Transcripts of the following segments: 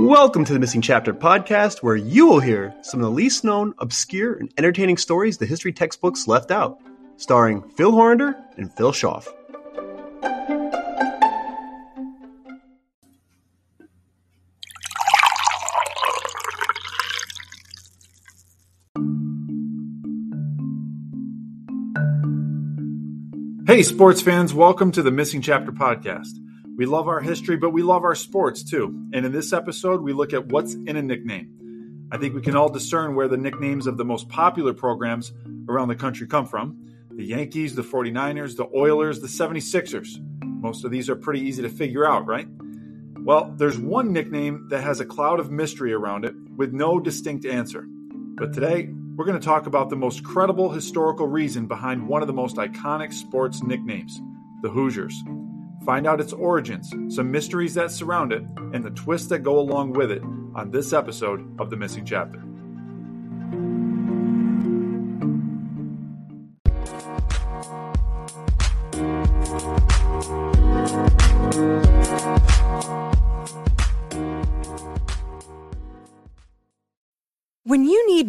Welcome to the Missing Chapter podcast, where you will hear some of the least known, obscure, and entertaining stories the history textbooks left out, starring Phil Horinder and Phil Schaff. Hey, sports fans, welcome to the Missing Chapter podcast. We love our history, but we love our sports too. And in this episode, we look at what's in a nickname. I think we can all discern where the nicknames of the most popular programs around the country come from. The Yankees, the 49ers, the Oilers, the 76ers. Most of these are pretty easy to figure out, right? Well, there's one nickname that has a cloud of mystery around it with no distinct answer. But today, we're going to talk about the most credible historical reason behind one of the most iconic sports nicknames, the Hoosiers. Find out its origins, some mysteries that surround it, and the twists that go along with it on this episode of The Missing Chapter. When you need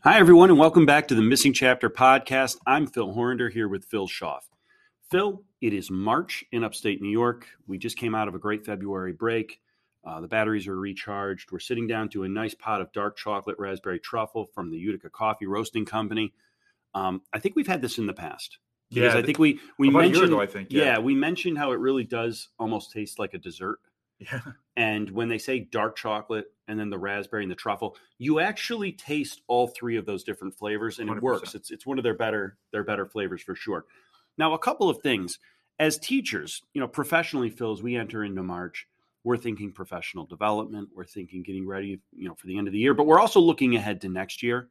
Hi, everyone, and welcome back to the Missing Chapter podcast. I'm Phil Horinder here with Phil Schaff. Phil, it is March in upstate New York. We just came out of a great February break. The batteries are recharged. We're sitting down to a nice pot of dark chocolate raspberry truffle from the Utica Coffee Roasting Company. I think we've had this in the past. Yeah, I think we about mentioned a year ago, I think. Yeah, we mentioned how it really does almost taste like a dessert. Yeah. And when they say dark chocolate and then the raspberry and the truffle, you actually taste all three of those different flavors, and 100%. It works. It's one of their better flavors for sure. Now, a couple of things. As teachers, professionally, Phil, as we enter into March, we're thinking professional development. We're thinking getting ready, for the end of the year, but we're also looking ahead to next year.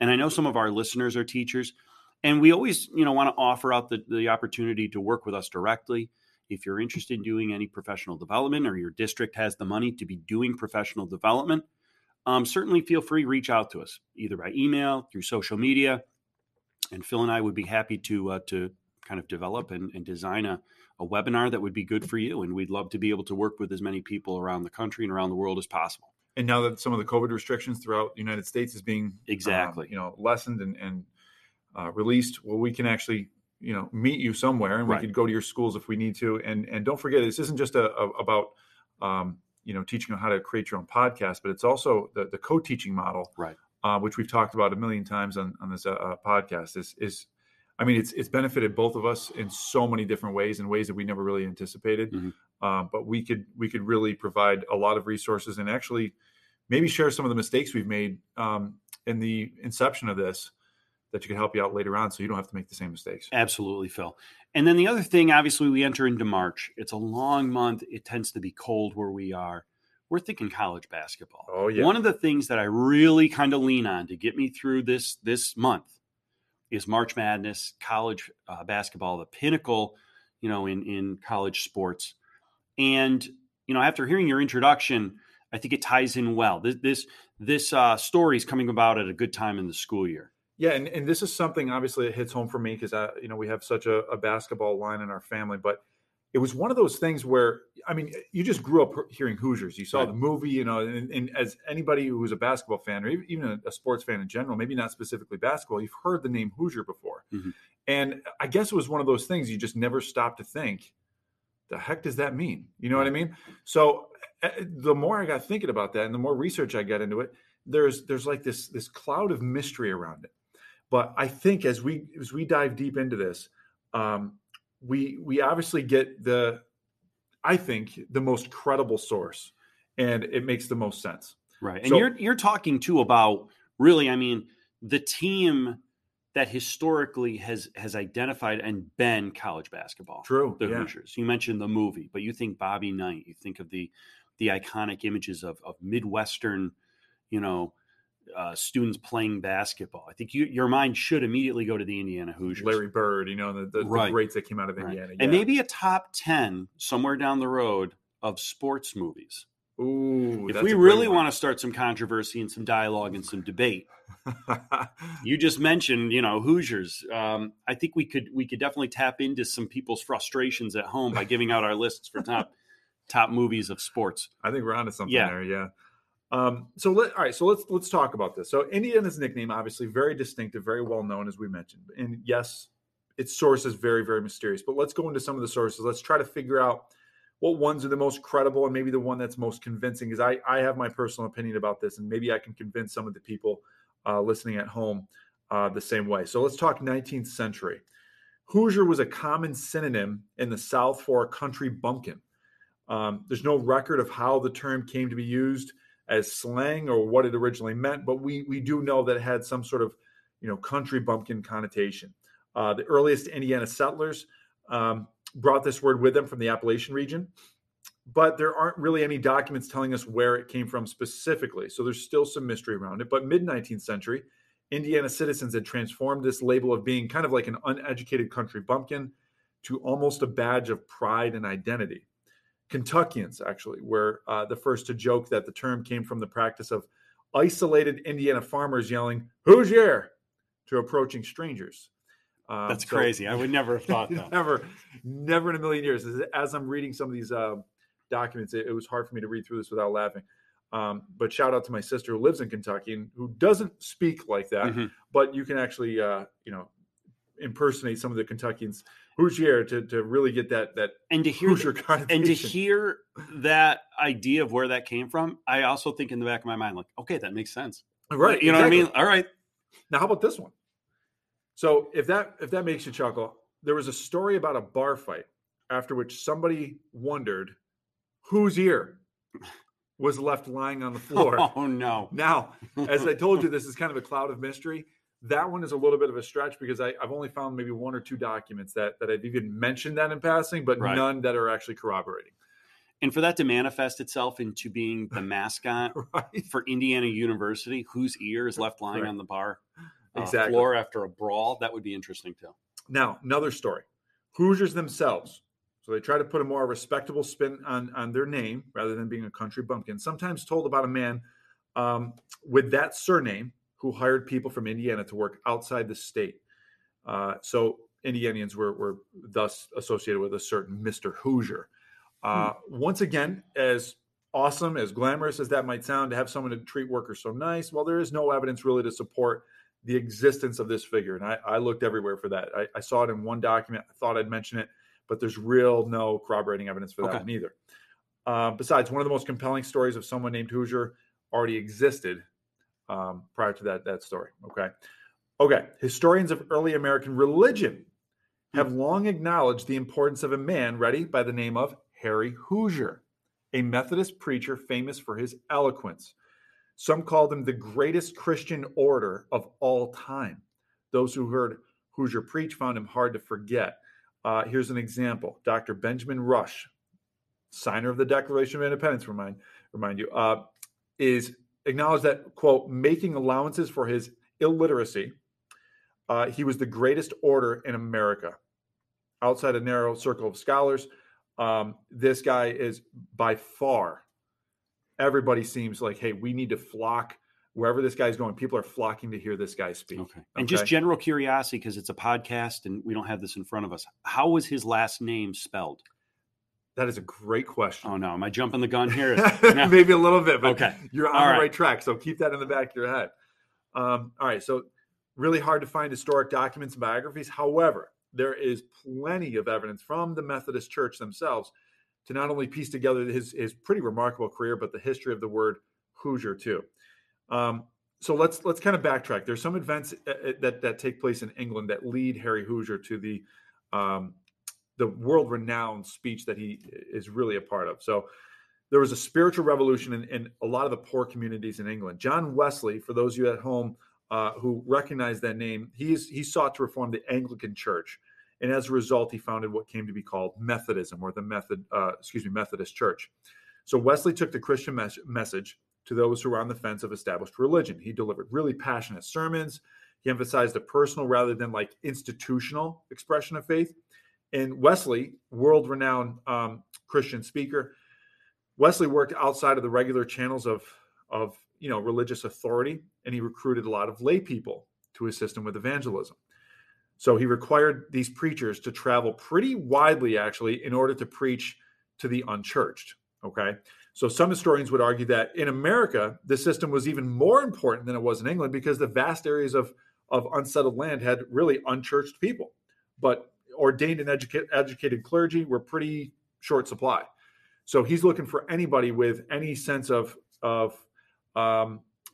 And I know some of our listeners are teachers, and we always, want to offer out the opportunity to work with us directly. If you're interested in doing any professional development, or your district has the money to be doing professional development, certainly feel free to reach out to us either by email, through social media. And Phil and I would be happy to kind of develop and design a webinar that would be good for you. And we'd love to be able to work with as many people around the country and around the world as possible. And now that some of the COVID restrictions throughout the United States is being lessened and released, well, we can actually meet you somewhere, and we could go to your schools if we need to. And don't forget, this isn't just about teaching how to create your own podcast, but it's also the co-teaching model, right? Which we've talked about a million times on this podcast. It's benefited both of us in so many different ways, in ways that we never really anticipated. Mm-hmm. But we could really provide a lot of resources, and actually maybe share some of the mistakes we've made in the inception of this, that you can help you out later on so you don't have to make the same mistakes. Absolutely, Phil. And then the other thing, obviously, we enter into March. It's a long month. It tends to be cold where we are. We're thinking college basketball. Oh, yeah. One of the things that I really kind of lean on to get me through this month is March Madness, college basketball, the pinnacle, in college sports. And, after hearing your introduction, I think it ties in well. This story is coming about at a good time in the school year. Yeah, and this is something, obviously, that hits home for me because, we have such a basketball line in our family. But it was one of those things where, you just grew up hearing Hoosiers. You saw the movie, and as anybody who was a basketball fan, or even a sports fan in general, maybe not specifically basketball, you've heard the name Hoosier before. Mm-hmm. And I guess it was one of those things you just never stopped to think, the heck does that mean? You know what I mean? So the more I got thinking about that and the more research I got into it, there's like this cloud of mystery around it. But I think as we dive deep into this, we obviously get the most credible source, and it makes the most sense. Right. And so, you're talking too about really, the team that historically has identified and been college basketball. True. The Hoosiers. You mentioned the movie, but you think Bobby Knight, you think of the the iconic images of Midwestern, students playing basketball. I think your mind should immediately go to the Indiana Hoosiers. Larry Bird, the greats that came out of Indiana. Right. Yeah. And maybe a top 10 somewhere down the road of sports movies. Ooh, if we really want to start some controversy and some dialogue and some debate, you just mentioned, Hoosiers. I think we could definitely tap into some people's frustrations at home by giving out our lists for top movies of sports. I think we're onto something there. Yeah. So let's talk about this. So Indiana's nickname, obviously very distinctive, very well known, as we mentioned, and yes, its source is very, very mysterious, but let's go into some of the sources. Let's try to figure out what ones are the most credible and maybe the one that's most convincing, because I have my personal opinion about this, and maybe I can convince some of the people listening at home the same way. So let's talk 19th century. Hoosier was a common synonym in the South for a country bumpkin. There's no record of how the term came to be used as slang or what it originally meant, but we do know that it had some sort of country bumpkin connotation. The earliest Indiana settlers brought this word with them from the Appalachian region, but there aren't really any documents telling us where it came from specifically. So there's still some mystery around it. But mid-19th century, Indiana citizens had transformed this label of being kind of like an uneducated country bumpkin to almost a badge of pride and identity. Kentuckians actually were the first to joke that the term came from the practice of isolated Indiana farmers yelling "Hoosier" to approaching strangers. That's crazy. I would never have thought that. Never in a million years. As I'm reading some of these documents, it was hard for me to read through this without laughing. But shout out to my sister who lives in Kentucky and who doesn't speak like that, mm-hmm. but you can actually, impersonate some of the Kentuckians Hoosier to really get that and to hear Hoosier connotation. And to hear that idea of where that came from, I also think in the back of my mind, like, okay, that makes sense. Right. You know exactly. What I mean? All right. Now, how about this one? So if that makes you chuckle, there was a story about a bar fight after which somebody wondered whose ear was left lying on the floor. Oh, no. Now, as I told you, this is kind of a cloud of mystery. That one is a little bit of a stretch because I've only found maybe one or two documents that I've even mentioned that in passing, but right. None that are actually corroborating. And for that to manifest itself into being the mascot right. for Indiana University, whose ear is left lying right. on the bar floor after a brawl, that would be interesting too. Now, another story. Hoosiers themselves. So they try to put a more respectable spin on their name rather than being a country bumpkin. Sometimes told about a man with that surname who hired people from Indiana to work outside the state. So Indianians were thus associated with a certain Mr. Hoosier. Once again, as awesome, as glamorous as that might sound, to have someone to treat workers so nice, well, there is no evidence really to support the existence of this figure. And I looked everywhere for that. I saw it in one document. I thought I'd mention it, but there's no corroborating evidence for that one either. Besides, one of the most compelling stories of someone named Hoosier already existed prior to that story. Okay. Historians of early American religion have long acknowledged the importance of a man, ready, by the name of Harry Hoosier, a Methodist preacher famous for his eloquence. Some called him the greatest Christian orator of all time. Those who heard Hoosier preach found him hard to forget. Here's an example. Dr. Benjamin Rush, signer of the Declaration of Independence, remind you, is acknowledged that, quote, making allowances for his illiteracy, he was the greatest orator in America. Outside a narrow circle of scholars, this guy is by far... Everybody seems like, hey, we need to flock wherever this guy's going. People are flocking to hear this guy speak. Okay. And just general curiosity, because it's a podcast and we don't have this in front of us. How was his last name spelled? That is a great question. Oh, no. Am I jumping the gun here? No. Maybe a little bit, but okay. You're on the right track. So keep that in the back of your head. All right. So really hard to find historic documents and biographies. However, there is plenty of evidence from the Methodist Church themselves to not only piece together his pretty remarkable career, but the history of the word Hoosier too. So let's kind of backtrack. There's some events that take place in England that lead Harry Hoosier to the world-renowned speech that he is really a part of. So there was a spiritual revolution in a lot of the poor communities in England. John Wesley, for those of you at home who recognize that name, he sought to reform the Anglican Church. And as a result, he founded what came to be called Methodism, or the Methodist Church. So Wesley took the Christian message to those who were on the fence of established religion. He delivered really passionate sermons. He emphasized the personal rather than like institutional expression of faith. And Wesley, world-renowned Christian speaker, Wesley worked outside of the regular channels of religious authority, and he recruited a lot of lay people to assist him with evangelism. So he required these preachers to travel pretty widely, actually, in order to preach to the unchurched. Okay, so some historians would argue that in America, the system was even more important than it was in England because the vast areas of unsettled land had really unchurched people, but ordained and educated clergy were pretty short supply. So he's looking for anybody with any sense of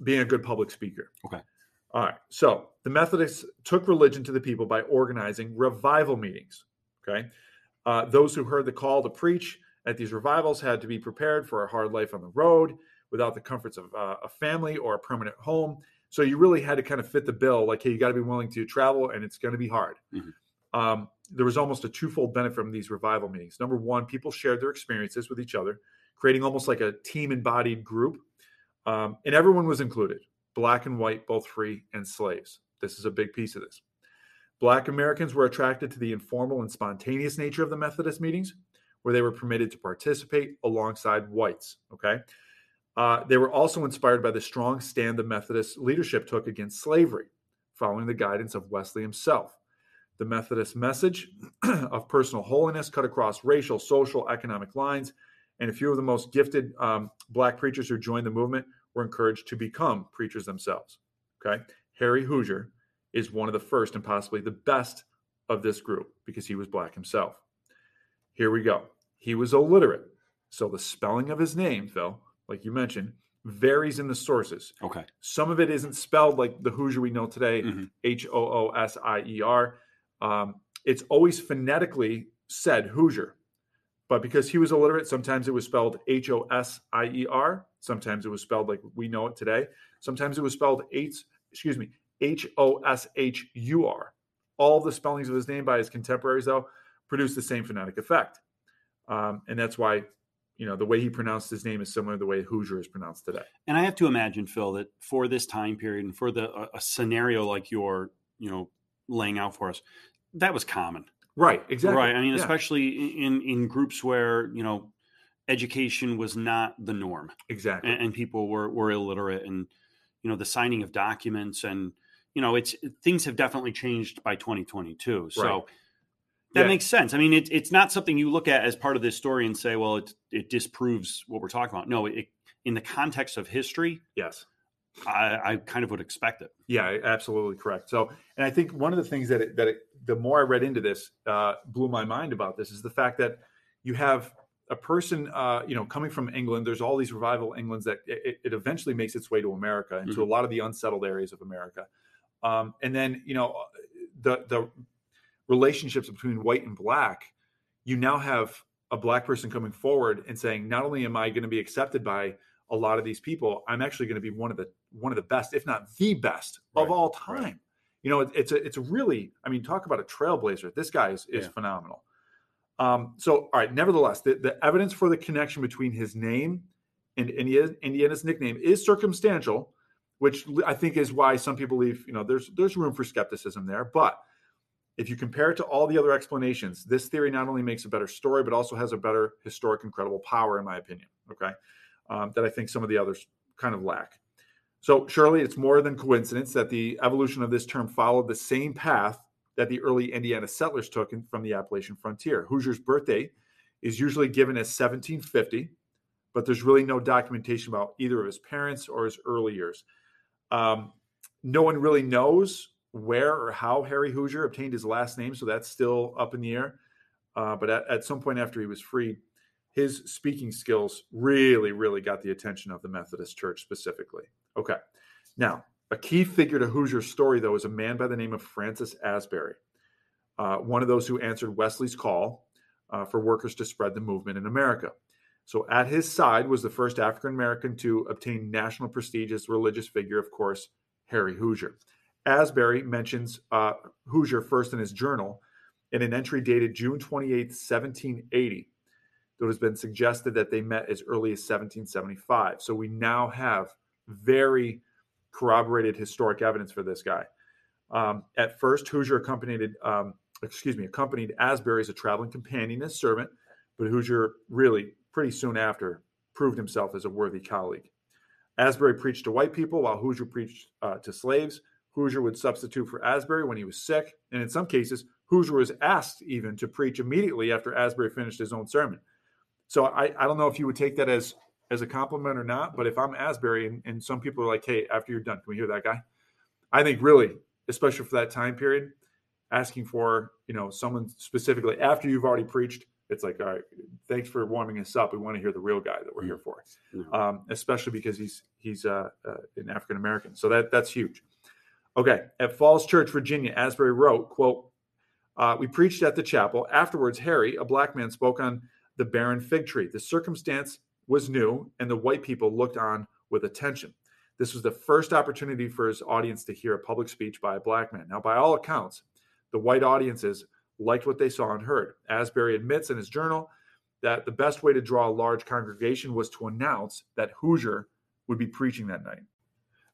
being a good public speaker. Okay. All right. So the Methodists took religion to the people by organizing revival meetings. Okay. Those who heard the call to preach at these revivals had to be prepared for a hard life on the road without the comforts of a family or a permanent home. So you really had to kind of fit the bill. Like, hey, you got to be willing to travel and it's going to be hard. Mm-hmm. There was almost a twofold benefit from these revival meetings. Number one, people shared their experiences with each other, creating almost like a team embodied group. And everyone was included, black and white, both free and slaves. This is a big piece of this. Black Americans were attracted to the informal and spontaneous nature of the Methodist meetings, where they were permitted to participate alongside whites. Okay. They were also inspired by the strong stand the Methodist leadership took against slavery, following the guidance of Wesley himself. The Methodist message of personal holiness cut across racial, social, economic lines, and a few of the most gifted black preachers who joined the movement were encouraged to become preachers themselves. Okay, Harry Hoosier is one of the first and possibly the best of this group because he was black himself. Here we go. He was illiterate, so the spelling of his name, Phil, like you mentioned, varies in the sources. Okay, some of it isn't spelled like the Hoosier we know today, Hoosier. It's always phonetically said Hoosier, but because he was illiterate, sometimes it was spelled Hosier. Sometimes it was spelled like we know it today. Sometimes it was spelled Hoshur. All the spellings of his name by his contemporaries, though, produced the same phonetic effect. And that's why, the way he pronounced his name is similar to the way Hoosier is pronounced today. And I have to imagine, Phil, that for this time period and for a scenario like you're, laying out for us, that was common. Right, exactly. Right. I mean, especially in groups where, education was not the norm. Exactly. And people were illiterate and, the signing of documents and, things have definitely changed by 2022. So right. That makes sense. I mean, it's not something you look at as part of this story and say, well, it disproves what we're talking about. No, it in the context of history. Yes. I kind of would expect it. Yeah, absolutely correct. So, and I think one of the things that the more I read into this blew my mind about this is the fact that you have a person, coming from England. There's all these revival Englands that it eventually makes its way to America and to a lot of the unsettled areas of America. And then, the relationships between white and black, you now have a black person coming forward and saying, not only am I going to be accepted by a lot of these people, I'm actually going to be one of the best, if not the best of all time. Right. It's a really, talk about a trailblazer. This guy is phenomenal. So, all right. Nevertheless, the evidence for the connection between his name and Indiana's nickname is circumstantial, which I think is why some people believe, there's room for skepticism there. But if you compare it to all the other explanations, this theory not only makes a better story, but also has a better historic and credible power, in my opinion. Okay. That I think some of the others kind of lack. So surely it's more than coincidence that the evolution of this term followed the same path that the early Indiana settlers took from the Appalachian frontier. Hoosier's birthday is usually given as 1750, but there's really no documentation about either of his parents or his early years. No one really knows where or how Harry Hoosier obtained his last name, so that's still up in the air. But at some point after he was freed, his speaking skills really, really got the attention of the Methodist Church specifically. Okay. Now, a key figure to Hoosier's story, though, is a man by the name of Francis Asbury, one of those who answered Wesley's call for workers to spread the movement in America. So at his side was the first African-American to obtain national prestigious religious figure, of course, Harry Hoosier. Asbury mentions Hoosier first in his journal in an entry dated June 28, 1780. though it has been suggested that they met as early as 1775. So we now have very corroborated historic evidence for this guy. At first, Hoosier accompanied Asbury as a traveling companion and servant, but Hoosier really pretty soon after proved himself as a worthy colleague. Asbury preached to white people while Hoosier preached to slaves. Hoosier would substitute for Asbury when he was sick, and in some cases, Hoosier was asked even to preach immediately after Asbury finished his own sermon. So I don't know if you would take that as a compliment or not, but if I'm Asbury and some people are like, hey, after you're done, can we hear that guy? I think really, especially for that time period, asking for, someone specifically after you've already preached, it's like, all right, thanks for warming us up. We want to hear the real guy that we're here for, especially because he's an African-American. So that's huge. Okay. At Falls Church, Virginia, Asbury wrote, quote, we preached at the chapel. Afterwards, Harry, a black man, spoke on the barren fig tree. The circumstance was new, and the white people looked on with attention. This was the first opportunity for his audience to hear a public speech by a black man. Now, by all accounts, the white audiences liked what they saw and heard. Asbury admits in his journal that the best way to draw a large congregation was to announce that Hoosier would be preaching that night.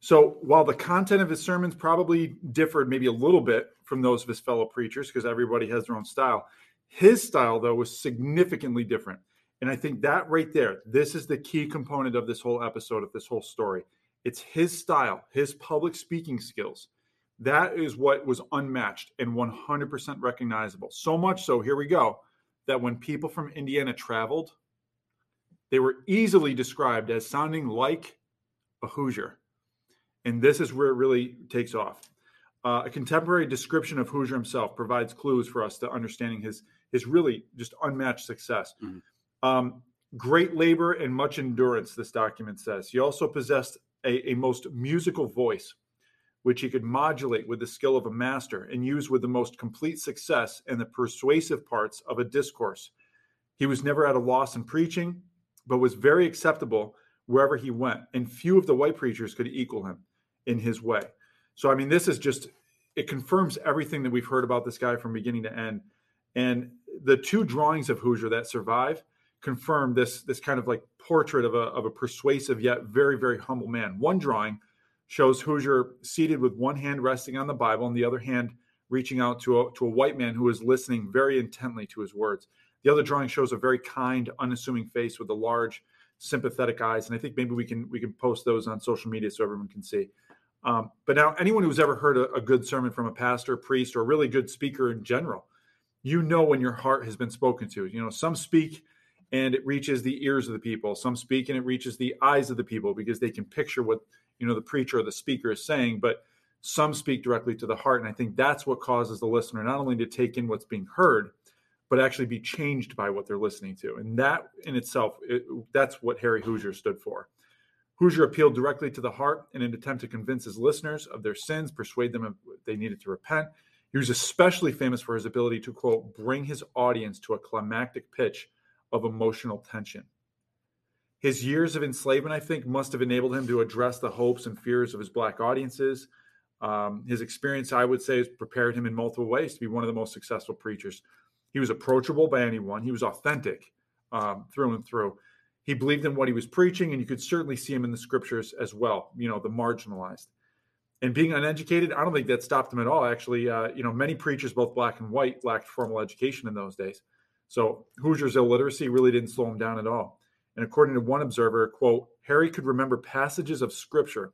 So while the content of his sermons probably differed maybe a little bit from those of his fellow preachers, because everybody has their own style, his style, though, was significantly different. And I think that right there, this is the key component of this whole episode, of this whole story. It's his style, his public speaking skills. That is what was unmatched and 100% recognizable. So much so, here we go, that when people from Indiana traveled, they were easily described as sounding like a Hoosier. And this is where it really takes off. A contemporary description of Hoosier himself provides clues for us to understanding his really just unmatched success. Mm-hmm. Great labor and much endurance, this document says. He also possessed a most musical voice, which he could modulate with the skill of a master and use with the most complete success in the persuasive parts of a discourse. He was never at a loss in preaching, but was very acceptable wherever he went. And few of the white preachers could equal him in his way. So, I mean, this is just, it confirms everything that we've heard about this guy from beginning to end. And the two drawings of Hoosier that survive confirm this kind of like portrait of a persuasive yet very, very humble man. One drawing shows Hoosier seated with one hand resting on the Bible and the other hand reaching out to a white man who is listening very intently to his words. The other drawing shows a very kind, unassuming face with a large, sympathetic eyes. And I think maybe we can post those on social media so everyone can see. But now, anyone who's ever heard a good sermon from a pastor, priest, or a really good speaker in general, when your heart has been spoken to. Some speak and it reaches the ears of the people. Some speak and it reaches the eyes of the people because they can picture what, the preacher or the speaker is saying. But some speak directly to the heart. And I think that's what causes the listener not only to take in what's being heard, but actually be changed by what they're listening to. And that in itself, that's what Harry Hoosier stood for. Hoosier appealed directly to the heart in an attempt to convince his listeners of their sins, persuade them they needed to repent. He was especially famous for his ability to, quote, bring his audience to a climactic pitch of emotional tension. His years of enslavement, I think, must have enabled him to address the hopes and fears of his black audiences. His experience, I would say, has prepared him in multiple ways to be one of the most successful preachers. He was approachable by anyone. He was authentic through and through. He believed in what he was preaching, and you could certainly see him in the scriptures as well, the marginalized. And being uneducated, I don't think that stopped him at all. Actually, many preachers, both black and white, lacked formal education in those days. So Hoosier's illiteracy really didn't slow him down at all. And according to one observer, quote, Harry could remember passages of scripture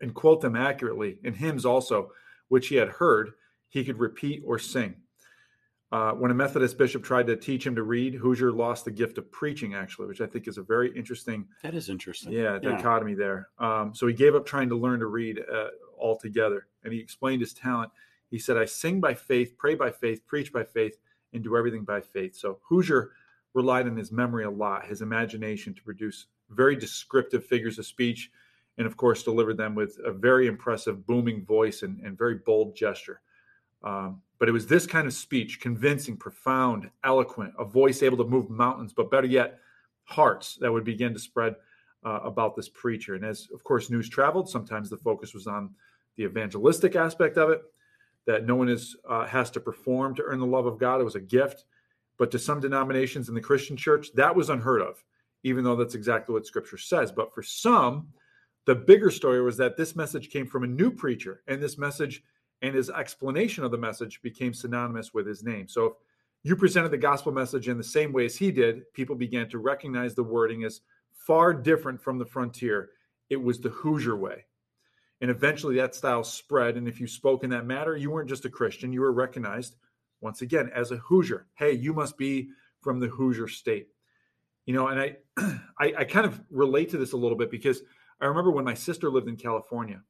and quote them accurately, and hymns also, which he had heard, he could repeat or sing. When a Methodist bishop tried to teach him to read, Hoosier lost the gift of preaching, actually, which I think is a very interesting... That is interesting. Yeah, dichotomy there. So he gave up trying to learn to read altogether, and he explained his talent. He said, I sing by faith, pray by faith, preach by faith, and do everything by faith. So Hoosier relied on his memory a lot, his imagination to produce very descriptive figures of speech, and, of course, delivered them with a very impressive, booming voice and very bold gesture. But it was this kind of speech, convincing, profound, eloquent, a voice able to move mountains, but better yet, hearts that would begin to spread about this preacher. And as, of course, news traveled, sometimes the focus was on the evangelistic aspect of it, that no one has to perform to earn the love of God. It was a gift. But to some denominations in the Christian church, that was unheard of, even though that's exactly what Scripture says. But for some, the bigger story was that this message came from a new preacher, and this message and his explanation of the message became synonymous with his name. So if you presented the gospel message in the same way as he did, people began to recognize the wording as far different from the frontier. It was the Hoosier way. And eventually that style spread. And if you spoke in that manner, you weren't just a Christian. You were recognized, once again, as a Hoosier. Hey, you must be from the Hoosier state. You know, and I kind of relate to this a little bit because I remember when my sister lived in California,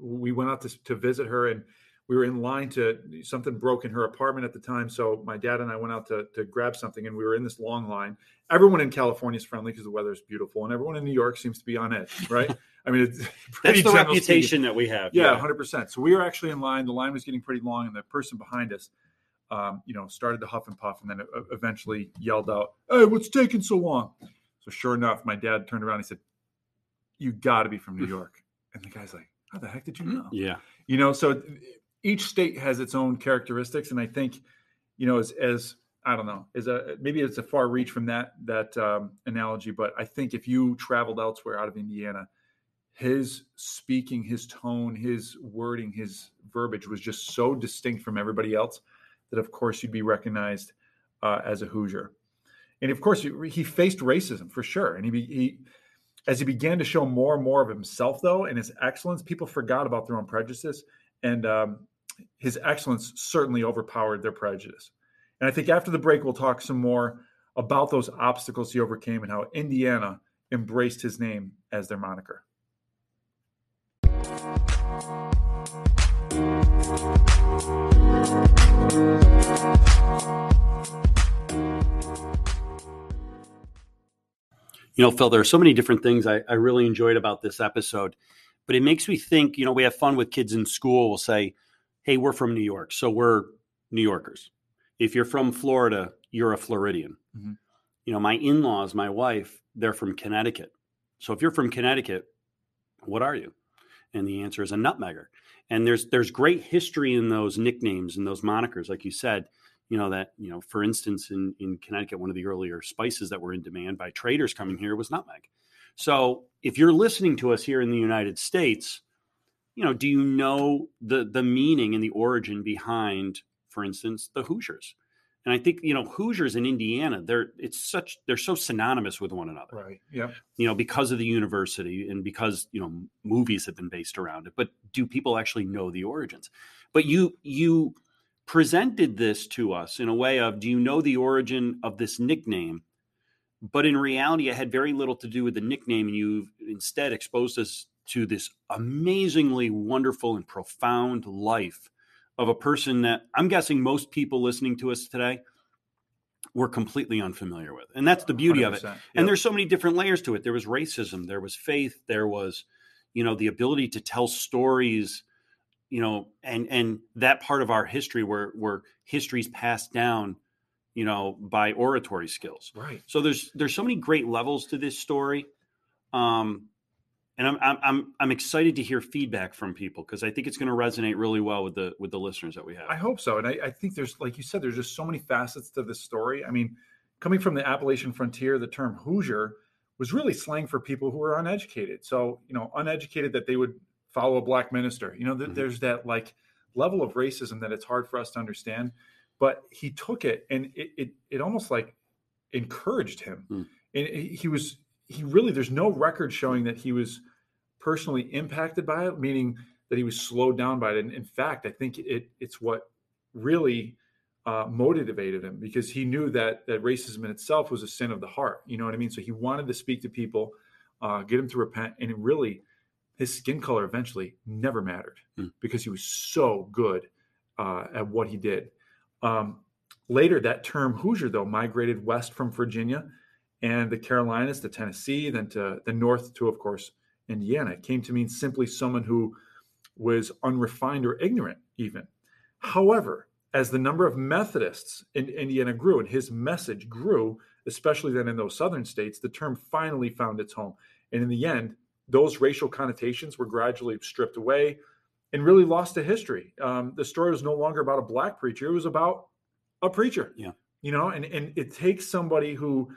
we went out to visit her, and we were in line to something broke in her apartment at the time. So my dad and I went out to grab something, and we were in this long line. Everyone in California is friendly because the weather is beautiful, and everyone in New York seems to be on edge, right? I mean, it's pretty that's the reputation that we have. Yeah, 100%. So we were actually in line. The line was getting pretty long, and the person behind us, you know, started to huff and puff, and then eventually yelled out, "Hey, what's taking so long?" So sure enough, my dad turned around and he said, "You got to be from New York." And the guy's like, "How the heck did you know?" Yeah. You know, so each state has its own characteristics. And I think, you know, as I don't know, is a, maybe it's a far reach from that analogy. But I think if you traveled elsewhere out of Indiana, his speaking, his tone, his wording, his verbiage was just so distinct from everybody else that, of course, you'd be recognized as a Hoosier. And, of course, he faced racism for sure. And as he began to show more and more of himself, though, and his excellence, people forgot about their own prejudices, and his excellence certainly overpowered their prejudice. And I think after the break, we'll talk some more about those obstacles he overcame and how Indiana embraced his name as their moniker. You know, Phil, there are so many different things I really enjoyed about this episode, but it makes me think, you know, we have fun with kids in school. We'll say, hey, we're from New York, so we're New Yorkers. If you're from Florida, you're a Floridian. Mm-hmm. You know, my in-laws, my wife, they're from Connecticut. So if you're from Connecticut, what are you? And the answer is a nutmegger. And there's great history in those nicknames and those monikers, like you said. You know, that, you know, for instance, in Connecticut, one of the earlier spices that were in demand by traders coming here was nutmeg. So if you're listening to us here in the United States, you know, do you know the meaning and the origin behind, for instance, the Hoosiers? And I think, you know, Hoosiers in Indiana, they're so synonymous with one another. Right. Yeah. You know, because of the university and because, you know, movies have been based around it. But do people actually know the origins? But you presented this to us in a way of, do you know the origin of this nickname? But in reality, it had very little to do with the nickname, and you've instead exposed us to this amazingly wonderful and profound life of a person that I'm guessing most people listening to us today were completely unfamiliar with. And that's the beauty of it. Yep. And there's so many different layers to it. There was racism, there was faith, there was, you know, the ability to tell stories, you know, and that part of our history where history's passed down, you know, by oratory skills. Right. So there's so many great levels to this story. And I'm excited to hear feedback from people because I think it's going to resonate really well with the listeners that we have. I hope so. And I think there's, like you said, there's just so many facets to this story. I mean, coming from the Appalachian frontier, the term Hoosier was really slang for people who were uneducated. So, you know, uneducated that they would follow a black minister. You know, there's that like level of racism that it's hard for us to understand, but he took it and it almost like encouraged him. Mm. And he really, there's no record showing that he was personally impacted by it, meaning that he was slowed down by it. And in fact, I think it's what really motivated him, because he knew that racism in itself was a sin of the heart. You know what I mean? So he wanted to speak to people, get them to repent. And it really, his skin color eventually never mattered because he was so good at what he did. Later, that term Hoosier, though, migrated west from Virginia and the Carolinas to Tennessee, then to the north to, of course, Indiana. It came to mean simply someone who was unrefined or ignorant even. However, as the number of Methodists in Indiana grew and his message grew, especially then in those southern states, the term finally found its home. And in the end, those racial connotations were gradually stripped away and really lost to history. The story was no longer about a black preacher. It was about a preacher. Yeah. You know, and it takes somebody who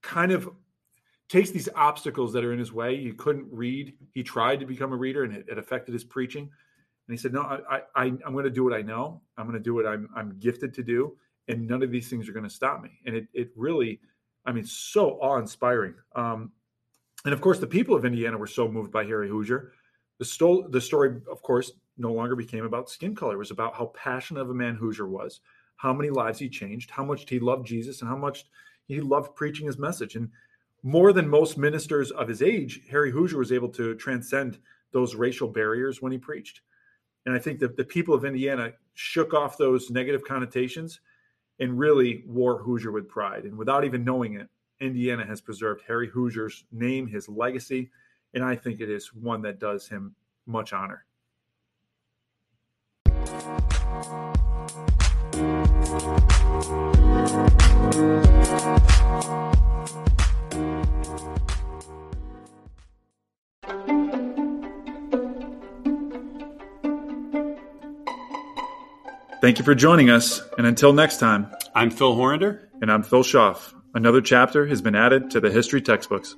kind of takes these obstacles that are in his way. He couldn't read. He tried to become a reader, and it affected his preaching. And he said, no, I'm going to do what I know. I'm going to do what I'm gifted to do. And none of these things are going to stop me. And it really, I mean, so awe-inspiring. And, of course, the people of Indiana were so moved by Harry Hoosier. The story, of course, no longer became about skin color. It was about how passionate of a man Hoosier was, how many lives he changed, how much he loved Jesus, and how much he loved preaching his message. And more than most ministers of his age, Harry Hoosier was able to transcend those racial barriers when he preached. And I think that the people of Indiana shook off those negative connotations and really wore Hoosier with pride. And without even knowing it, Indiana has preserved Harry Hoosier's name, his legacy, and I think it is one that does him much honor. Thank you for joining us, and until next time, I'm Phil Horinder. And I'm Phil Schaff. Another chapter has been added to the history textbooks.